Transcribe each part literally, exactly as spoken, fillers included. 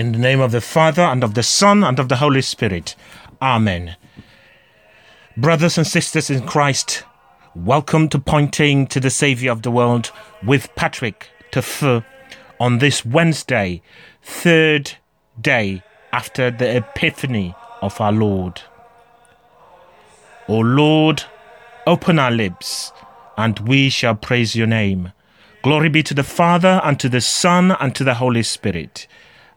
In the name of the Father, and of the Son, and of the Holy Spirit. Amen. Brothers and sisters in Christ, welcome to Pointing to the Saviour of the World with Patrick Tafu on this Wednesday, third day after the Epiphany of our Lord. O Lord, open our lips, and we shall praise your name. Glory be to the Father, and to the Son, and to the Holy Spirit.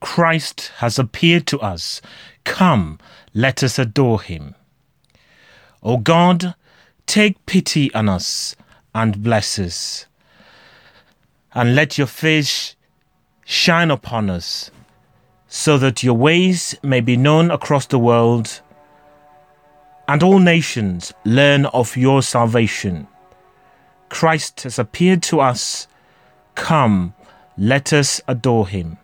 Christ has appeared to us. Come, let us adore him. O God, take pity on us and bless us, and let your face shine upon us, so that your ways may be known across the world, and all nations learn of your salvation. Christ has appeared to us. Come, let us adore him.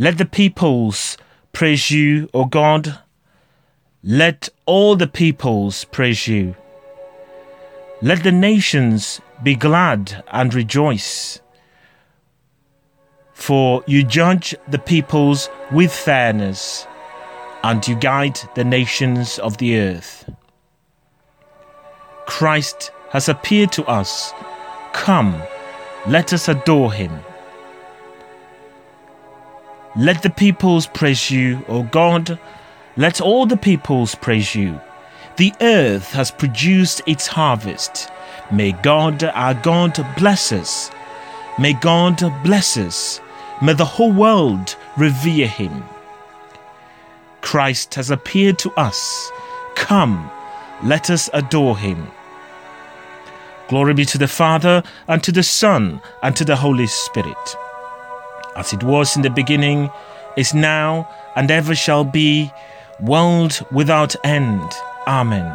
Let the peoples praise you, O God. Let all the peoples praise you. Let the nations be glad and rejoice. For you judge the peoples with fairness, and you guide the nations of the earth. Christ has appeared to us. Come, let us adore him. Let the peoples praise you, O God. Let all the peoples praise you. The earth has produced its harvest. May God, our God, bless us. May God bless us. May the whole world revere him. Christ has appeared to us. Come, let us adore him. Glory be to the Father, and to the Son, and to the Holy Spirit. As it was in the beginning, is now, and ever shall be, world without end. Amen.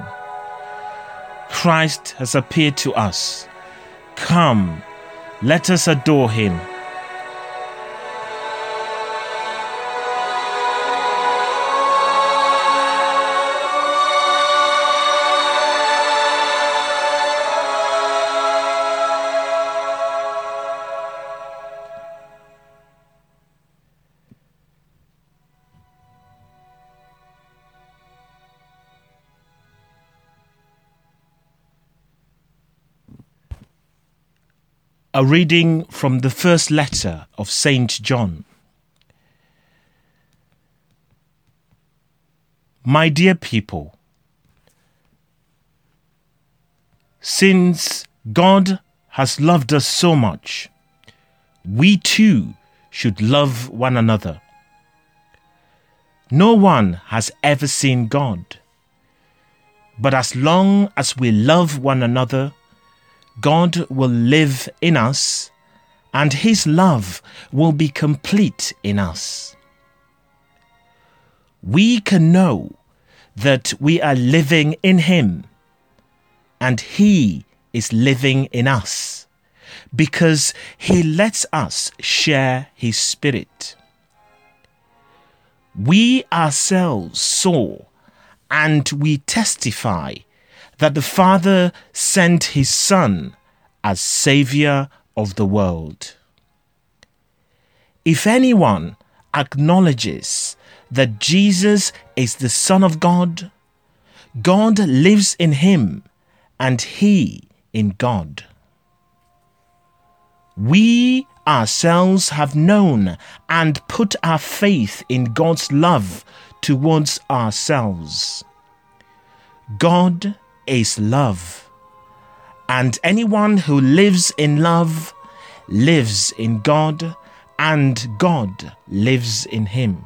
Christ has appeared to us. Come, let us adore him. A reading from the first letter of St John. My dear people, since God has loved us so much, we too should love one another. No one has ever seen God, but as long as we love one another, God will live in us, and his love will be complete in us. We can know that we are living in him, and he is living in us, because he lets us share his spirit. We ourselves saw, and we testify that the Father sent his Son as Saviour of the world. If anyone acknowledges that Jesus is the Son of God, God lives in him and he in God. We ourselves have known and put our faith in God's love towards ourselves. God is love, and anyone who lives in love lives in God, and God lives in him.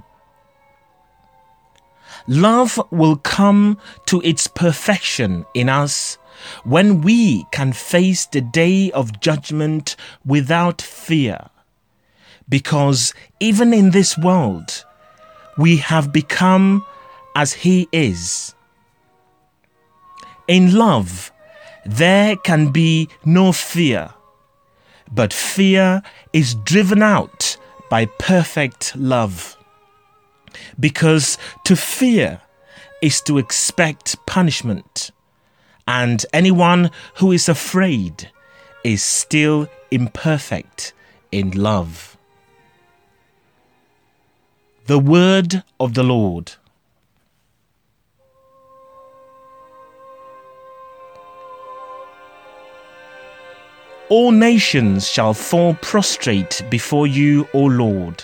Love will come to its perfection in us when we can face the day of judgment without fear, because even in this world, we have become as He is. In love, there can be no fear, but fear is driven out by perfect love. Because to fear is to expect punishment, and anyone who is afraid is still imperfect in love. The word of the Lord. All nations shall fall prostrate before you, O Lord.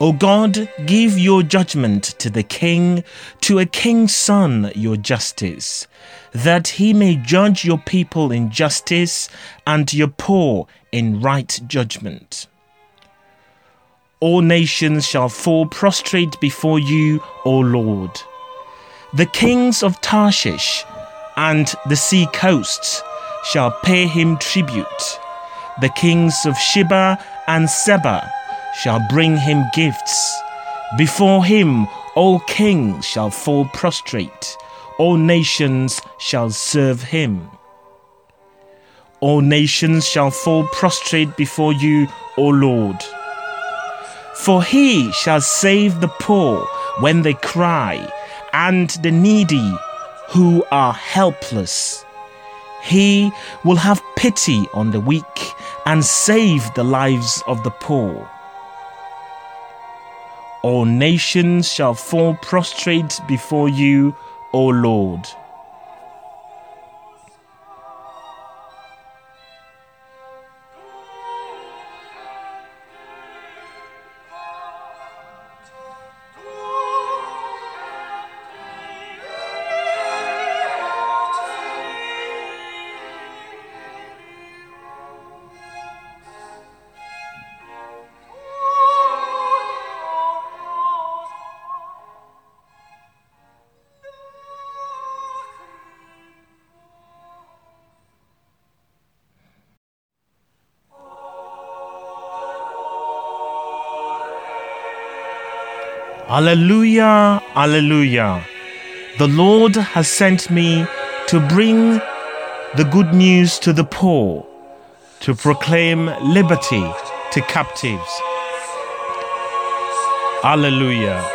O God, give your judgment to the king, to a king's son your justice, that he may judge your people in justice and your poor in right judgment. All nations shall fall prostrate before you, O Lord. The kings of Tarshish and the sea coasts shall pay him tribute. The kings of Sheba and Seba shall bring him gifts. Before him all kings shall fall prostrate. All nations shall serve him. All nations shall fall prostrate before you, O Lord. For he shall save the poor when they cry, and the needy who are helpless. He will have pity on the weak and save the lives of the poor. All nations shall fall prostrate before you, O Lord. Alleluia, Alleluia. The Lord has sent me to bring the good news to the poor, to proclaim liberty to captives. Alleluia.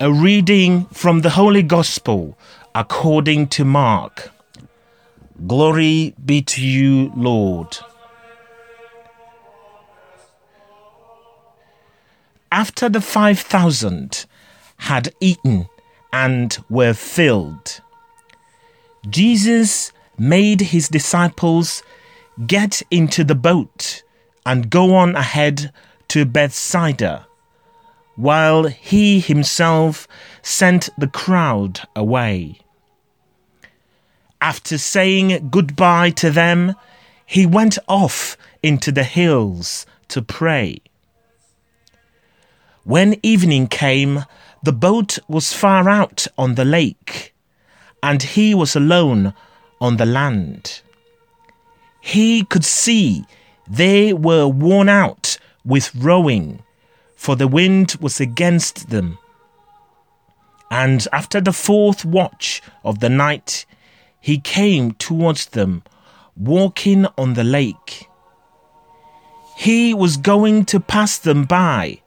A reading from the Holy Gospel according to Mark. Glory be to you, Lord. After the five thousand had eaten and were filled, Jesus made his disciples get into the boat and go on ahead to Bethsaida, while he himself sent the crowd away. After saying goodbye to them, he went off into the hills to pray. When evening came, the boat was far out on the lake, and he was alone on the land. He could see they were worn out with rowing, for the wind was against them. And after the fourth watch of the night, he came towards them, walking on the lake. He was going to pass them by,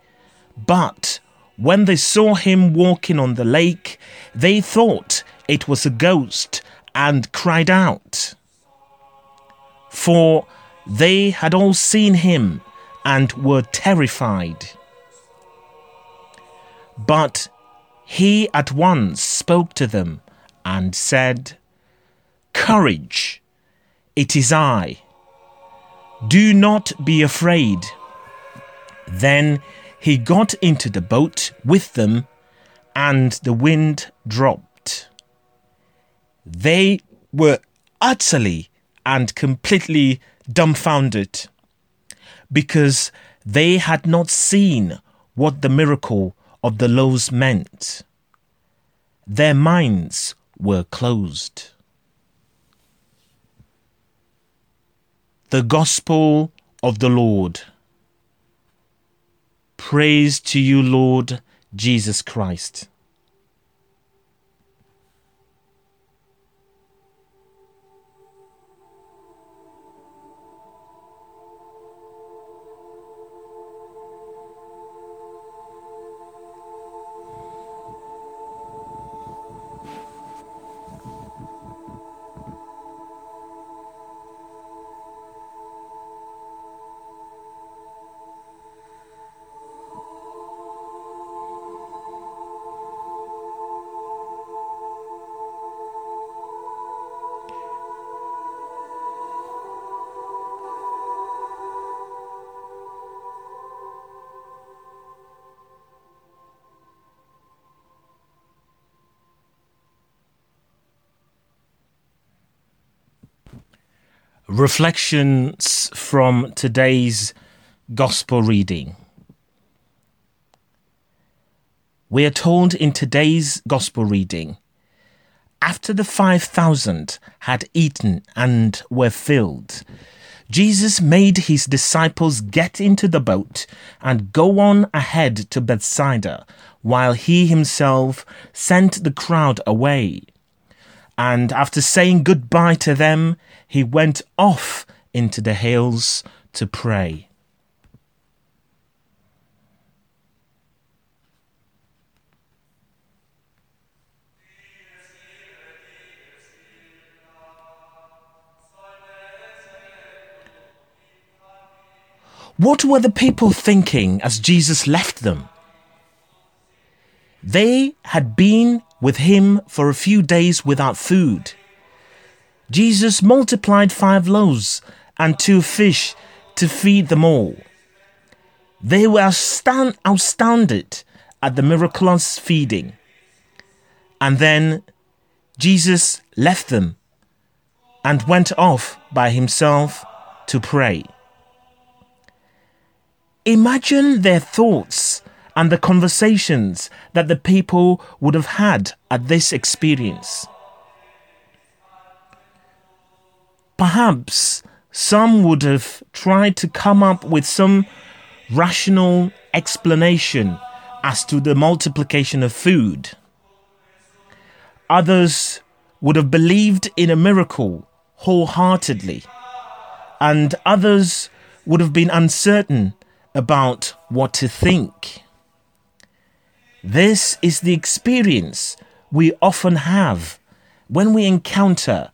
but when they saw him walking on the lake, they thought it was a ghost and cried out. For they had all seen him and were terrified. But he at once spoke to them and said, "Courage, it is I. Do not be afraid." Then he got into the boat with them, and the wind dropped. They were utterly and completely dumbfounded, because they had not seen what the miracle of the loaves meant. Their minds were closed. The Gospel of the Lord. Praise to you, Lord Jesus Christ. Reflections from today's Gospel reading. We are told in today's Gospel reading, after the five thousand had eaten and were filled, Jesus made his disciples get into the boat and go on ahead to Bethsaida, while he himself sent the crowd away. And after saying goodbye to them, he went off into the hills to pray. What were the people thinking as Jesus left them? They had been with him for a few days without food. Jesus multiplied five loaves and two fish to feed them all. They were astound- astounded at the miraculous feeding. And then Jesus left them and went off by himself to pray. Imagine their thoughts and the conversations that the people would have had at this experience. Perhaps some would have tried to come up with some rational explanation as to the multiplication of food. Others would have believed in a miracle wholeheartedly, and others would have been uncertain about what to think. This is the experience we often have when we encounter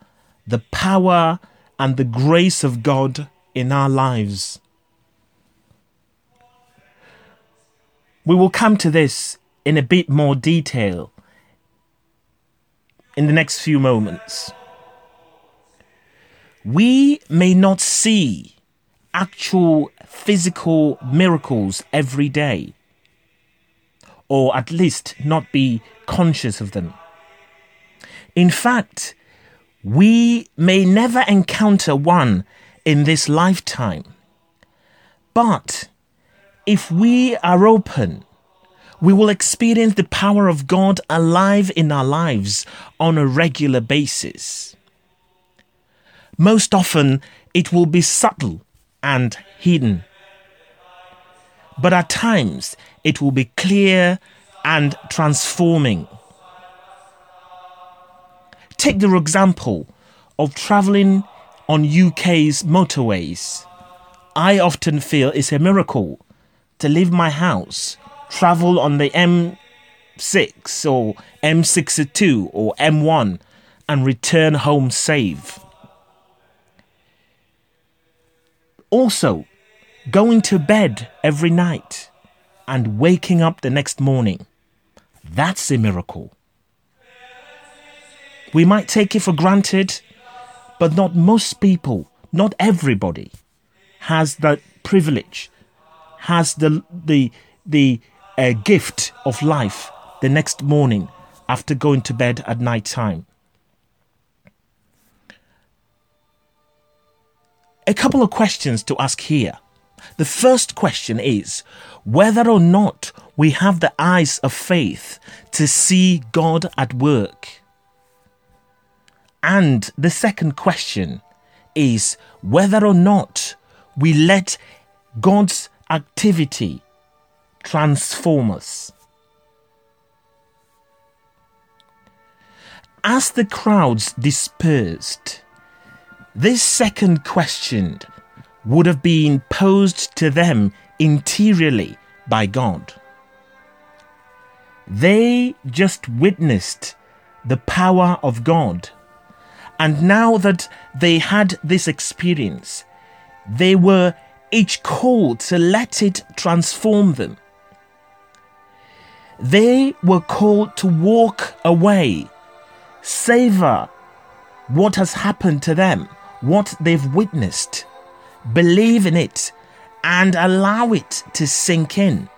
the power and the grace of God in our lives. We will come to this in a bit more detail in the next few moments. We may not see actual physical miracles every day, or at least not be conscious of them. In fact, we may never encounter one in this lifetime. But if we are open, we will experience the power of God alive in our lives on a regular basis. Most often, it will be subtle and hidden. But at times, it will be clear and transforming. Take the example of travelling on U K's motorways. I often feel it's a miracle to leave my house, travel on the M six or M sixty-two or M one and return home safe. Also, going to bed every night and waking up the next morning. That's a miracle. We might take it for granted, but not most people, not everybody has that privilege, has the the the uh, gift of life the next morning after going to bed at night time. A couple of questions to ask here. the first question is whether or not we have the eyes of faith to see God at work. And the second question is whether or not we let God's activity transform us. As the crowds dispersed, this second question would have been posed to them interiorly by God. They just witnessed the power of God, and now that they had this experience, they were each called to let it transform them. They were called to walk away, savor what has happened to them, what they've witnessed, believe in it, and allow it to sink in.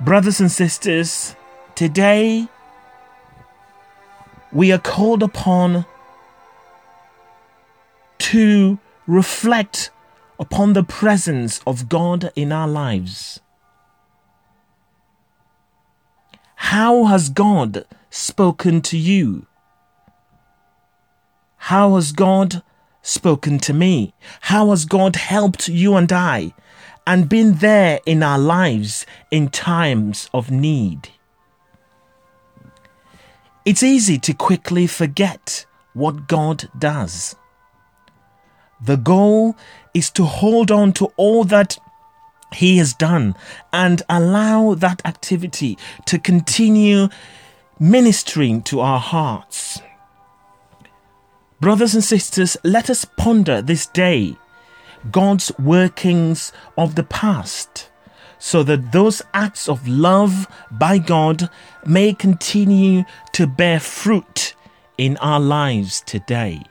Brothers and sisters, today we are called upon to reflect upon the presence of God in our lives. How has God spoken to you? How has God spoken to me? How has God helped you and I and been there in our lives in times of need? It's easy to quickly forget what God does. The goal is to hold on to all that He has done and allow that activity to continue ministering to our hearts. Brothers and sisters, let us ponder this day God's workings of the past so that those acts of love by God may continue to bear fruit in our lives today.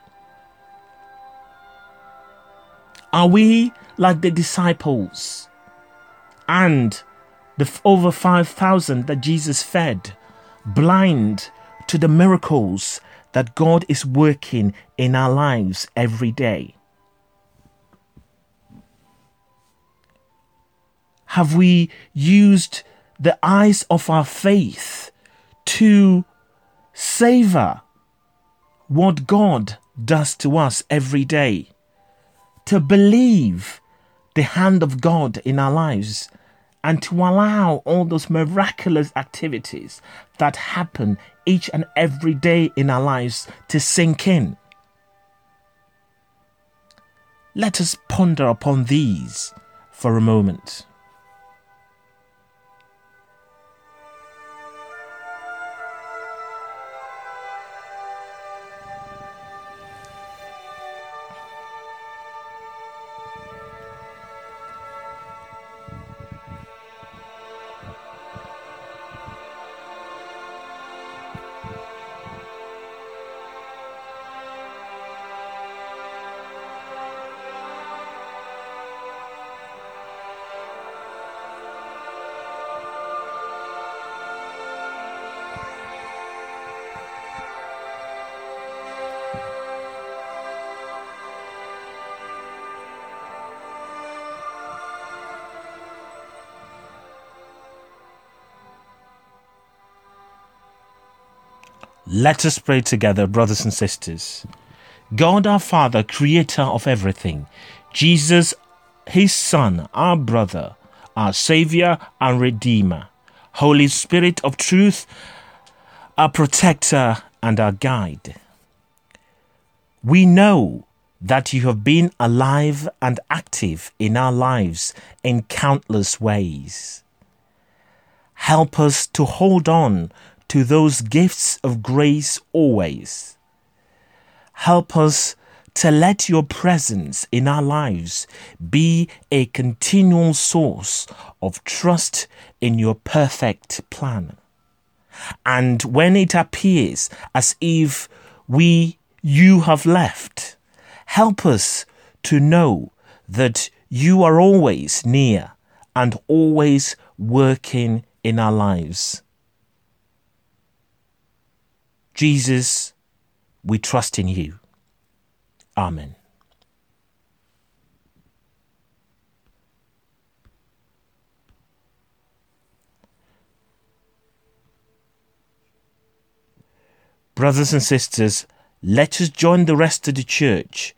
Are we like the disciples and the over five thousand that Jesus fed, blind to the miracles that God is working in our lives every day? Have we used the eyes of our faith to savor what God does to us every day? To believe the hand of God in our lives and to allow all those miraculous activities that happen each and every day in our lives to sink in. Let us ponder upon these for a moment. Let us pray together, brothers and sisters. God our Father, creator of everything, Jesus, his Son, our brother, our Saviour, our Redeemer, Holy Spirit of truth, our protector and our guide. We know that you have been alive and active in our lives in countless ways. Help us to hold on to those gifts of grace always. Help us to let your presence in our lives be a continual source of trust in your perfect plan. And when it appears as if we, you have left, help us to know that you are always near and always working in our lives. Jesus, we trust in you. Amen. Brothers and sisters, let us join the rest of the church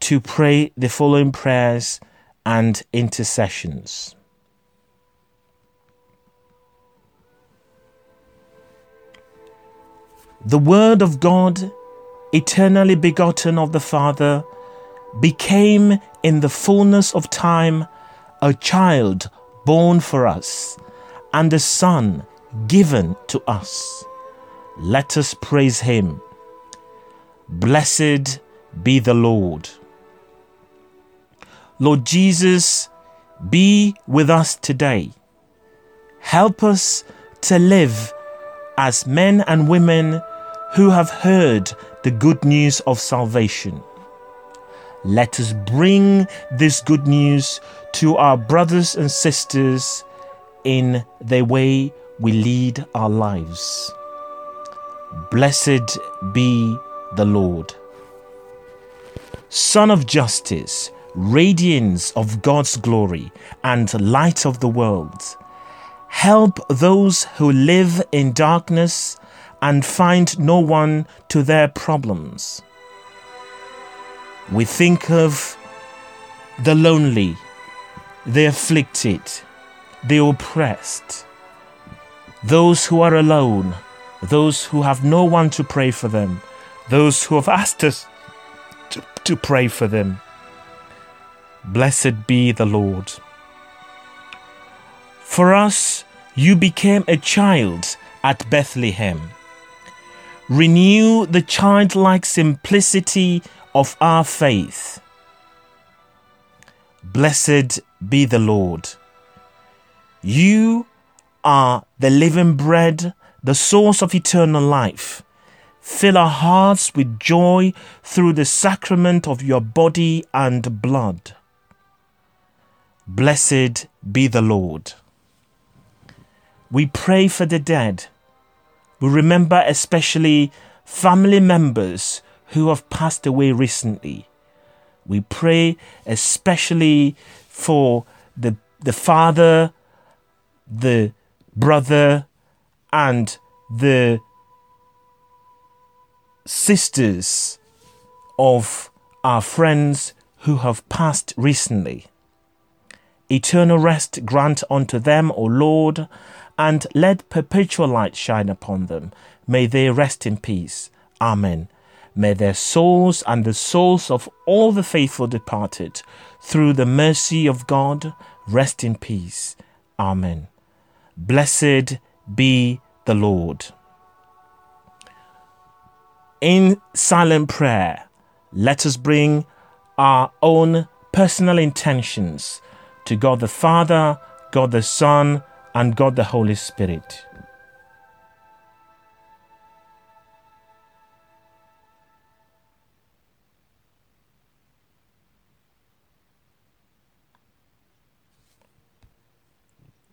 to pray the following prayers and intercessions. The Word of God, eternally begotten of the Father, became in the fullness of time a child born for us, and a Son given to us. Let us praise him. Blessed be the Lord. Lord Jesus, be with us today. Help us to live as men and women who have heard the good news of salvation. Let us bring this good news to our brothers and sisters in the way we lead our lives. Blessed be the Lord. Son of justice, radiance of God's glory and light of the world, help those who live in darkness and find no one to their problems. We think of the lonely, the afflicted, the oppressed, those who are alone, those who have no one to pray for them, those who have asked us to, to pray for them. Blessed be the Lord. For us, you became a child at Bethlehem. Renew the childlike simplicity of our faith. Blessed be the Lord. You are the living bread, the source of eternal life. Fill our hearts with joy through the sacrament of your body and blood. Blessed be the Lord. We pray for the dead. We remember especially family members who have passed away recently. We pray especially for the, the father, the brother, and the sisters of our friends who have passed recently. Eternal rest grant unto them, O Lord, and let perpetual light shine upon them. May they rest in peace. Amen. May their souls and the souls of all the faithful departed, through the mercy of God, rest in peace. Amen. Blessed be the Lord. In silent prayer, let us bring our own personal intentions to God the Father, God the Son, and God the Holy Spirit.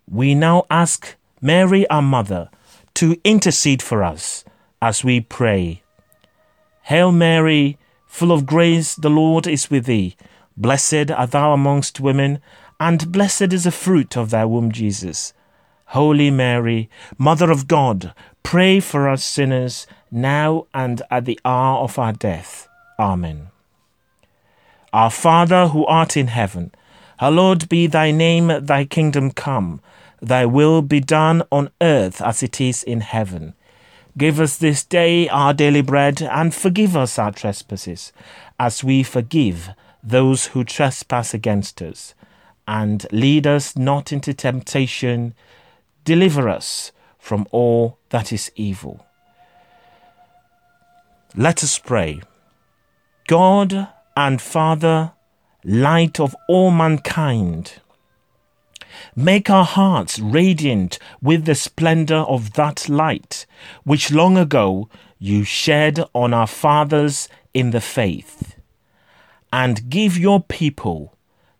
We now ask Mary, our mother, to intercede for us as we pray. Hail Mary, full of grace, the Lord is with thee. Blessed art thou amongst women, and blessed is the fruit of thy womb, Jesus. Holy Mary, Mother of God, pray for us sinners, now and at the hour of our death. Amen. Our Father, who art in heaven, hallowed be thy name, thy kingdom come. Thy will be done on earth as it is in heaven. Give us this day our daily bread, and forgive us our trespasses, as we forgive those who trespass against us. And lead us not into temptation. Deliver us from all that is evil. Let us pray. God and Father, light of all mankind, make our hearts radiant with the splendour of that light, which long ago you shed on our fathers in the faith. And give your people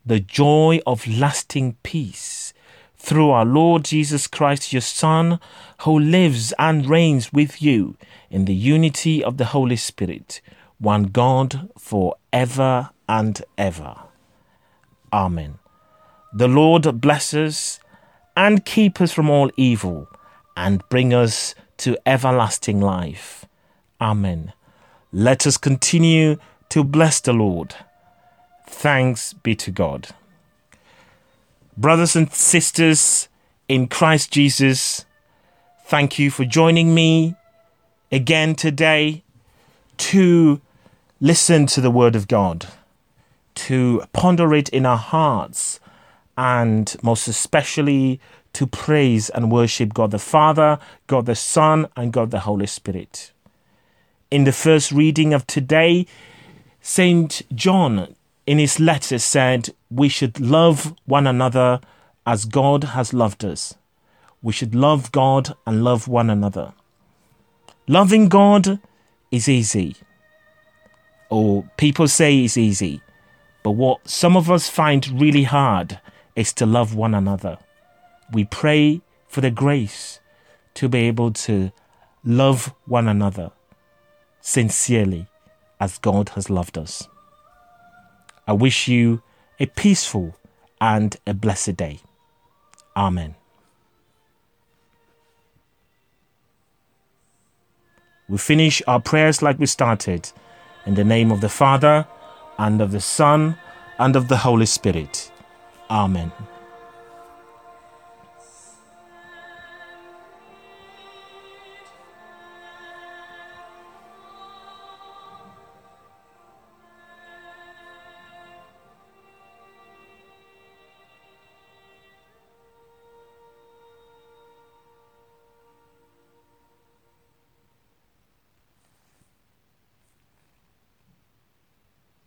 the joy of lasting peace, through our Lord Jesus Christ, your Son, who lives and reigns with you in the unity of the Holy Spirit, one God, for ever and ever. Amen. The Lord bless us and keep us from all evil, and bring us to everlasting life. Amen. Let us continue to bless the Lord. Thanks be to God. Brothers and sisters in Christ Jesus, thank you for joining me again today to listen to the Word of God, to ponder it in our hearts, and most especially to praise and worship God the Father, God the Son, and God the Holy Spirit. In the first reading of today, Saint John in his letter said we should love one another as God has loved us. We should love God and love one another. Loving God is easy. Or people say it's easy. But what some of us find really hard is to love one another. We pray for the grace to be able to love one another sincerely as God has loved us. I wish you a peaceful and a blessed day. Amen. We finish our prayers like we started, in the name of the Father, and of the Son, and of the Holy Spirit. Amen.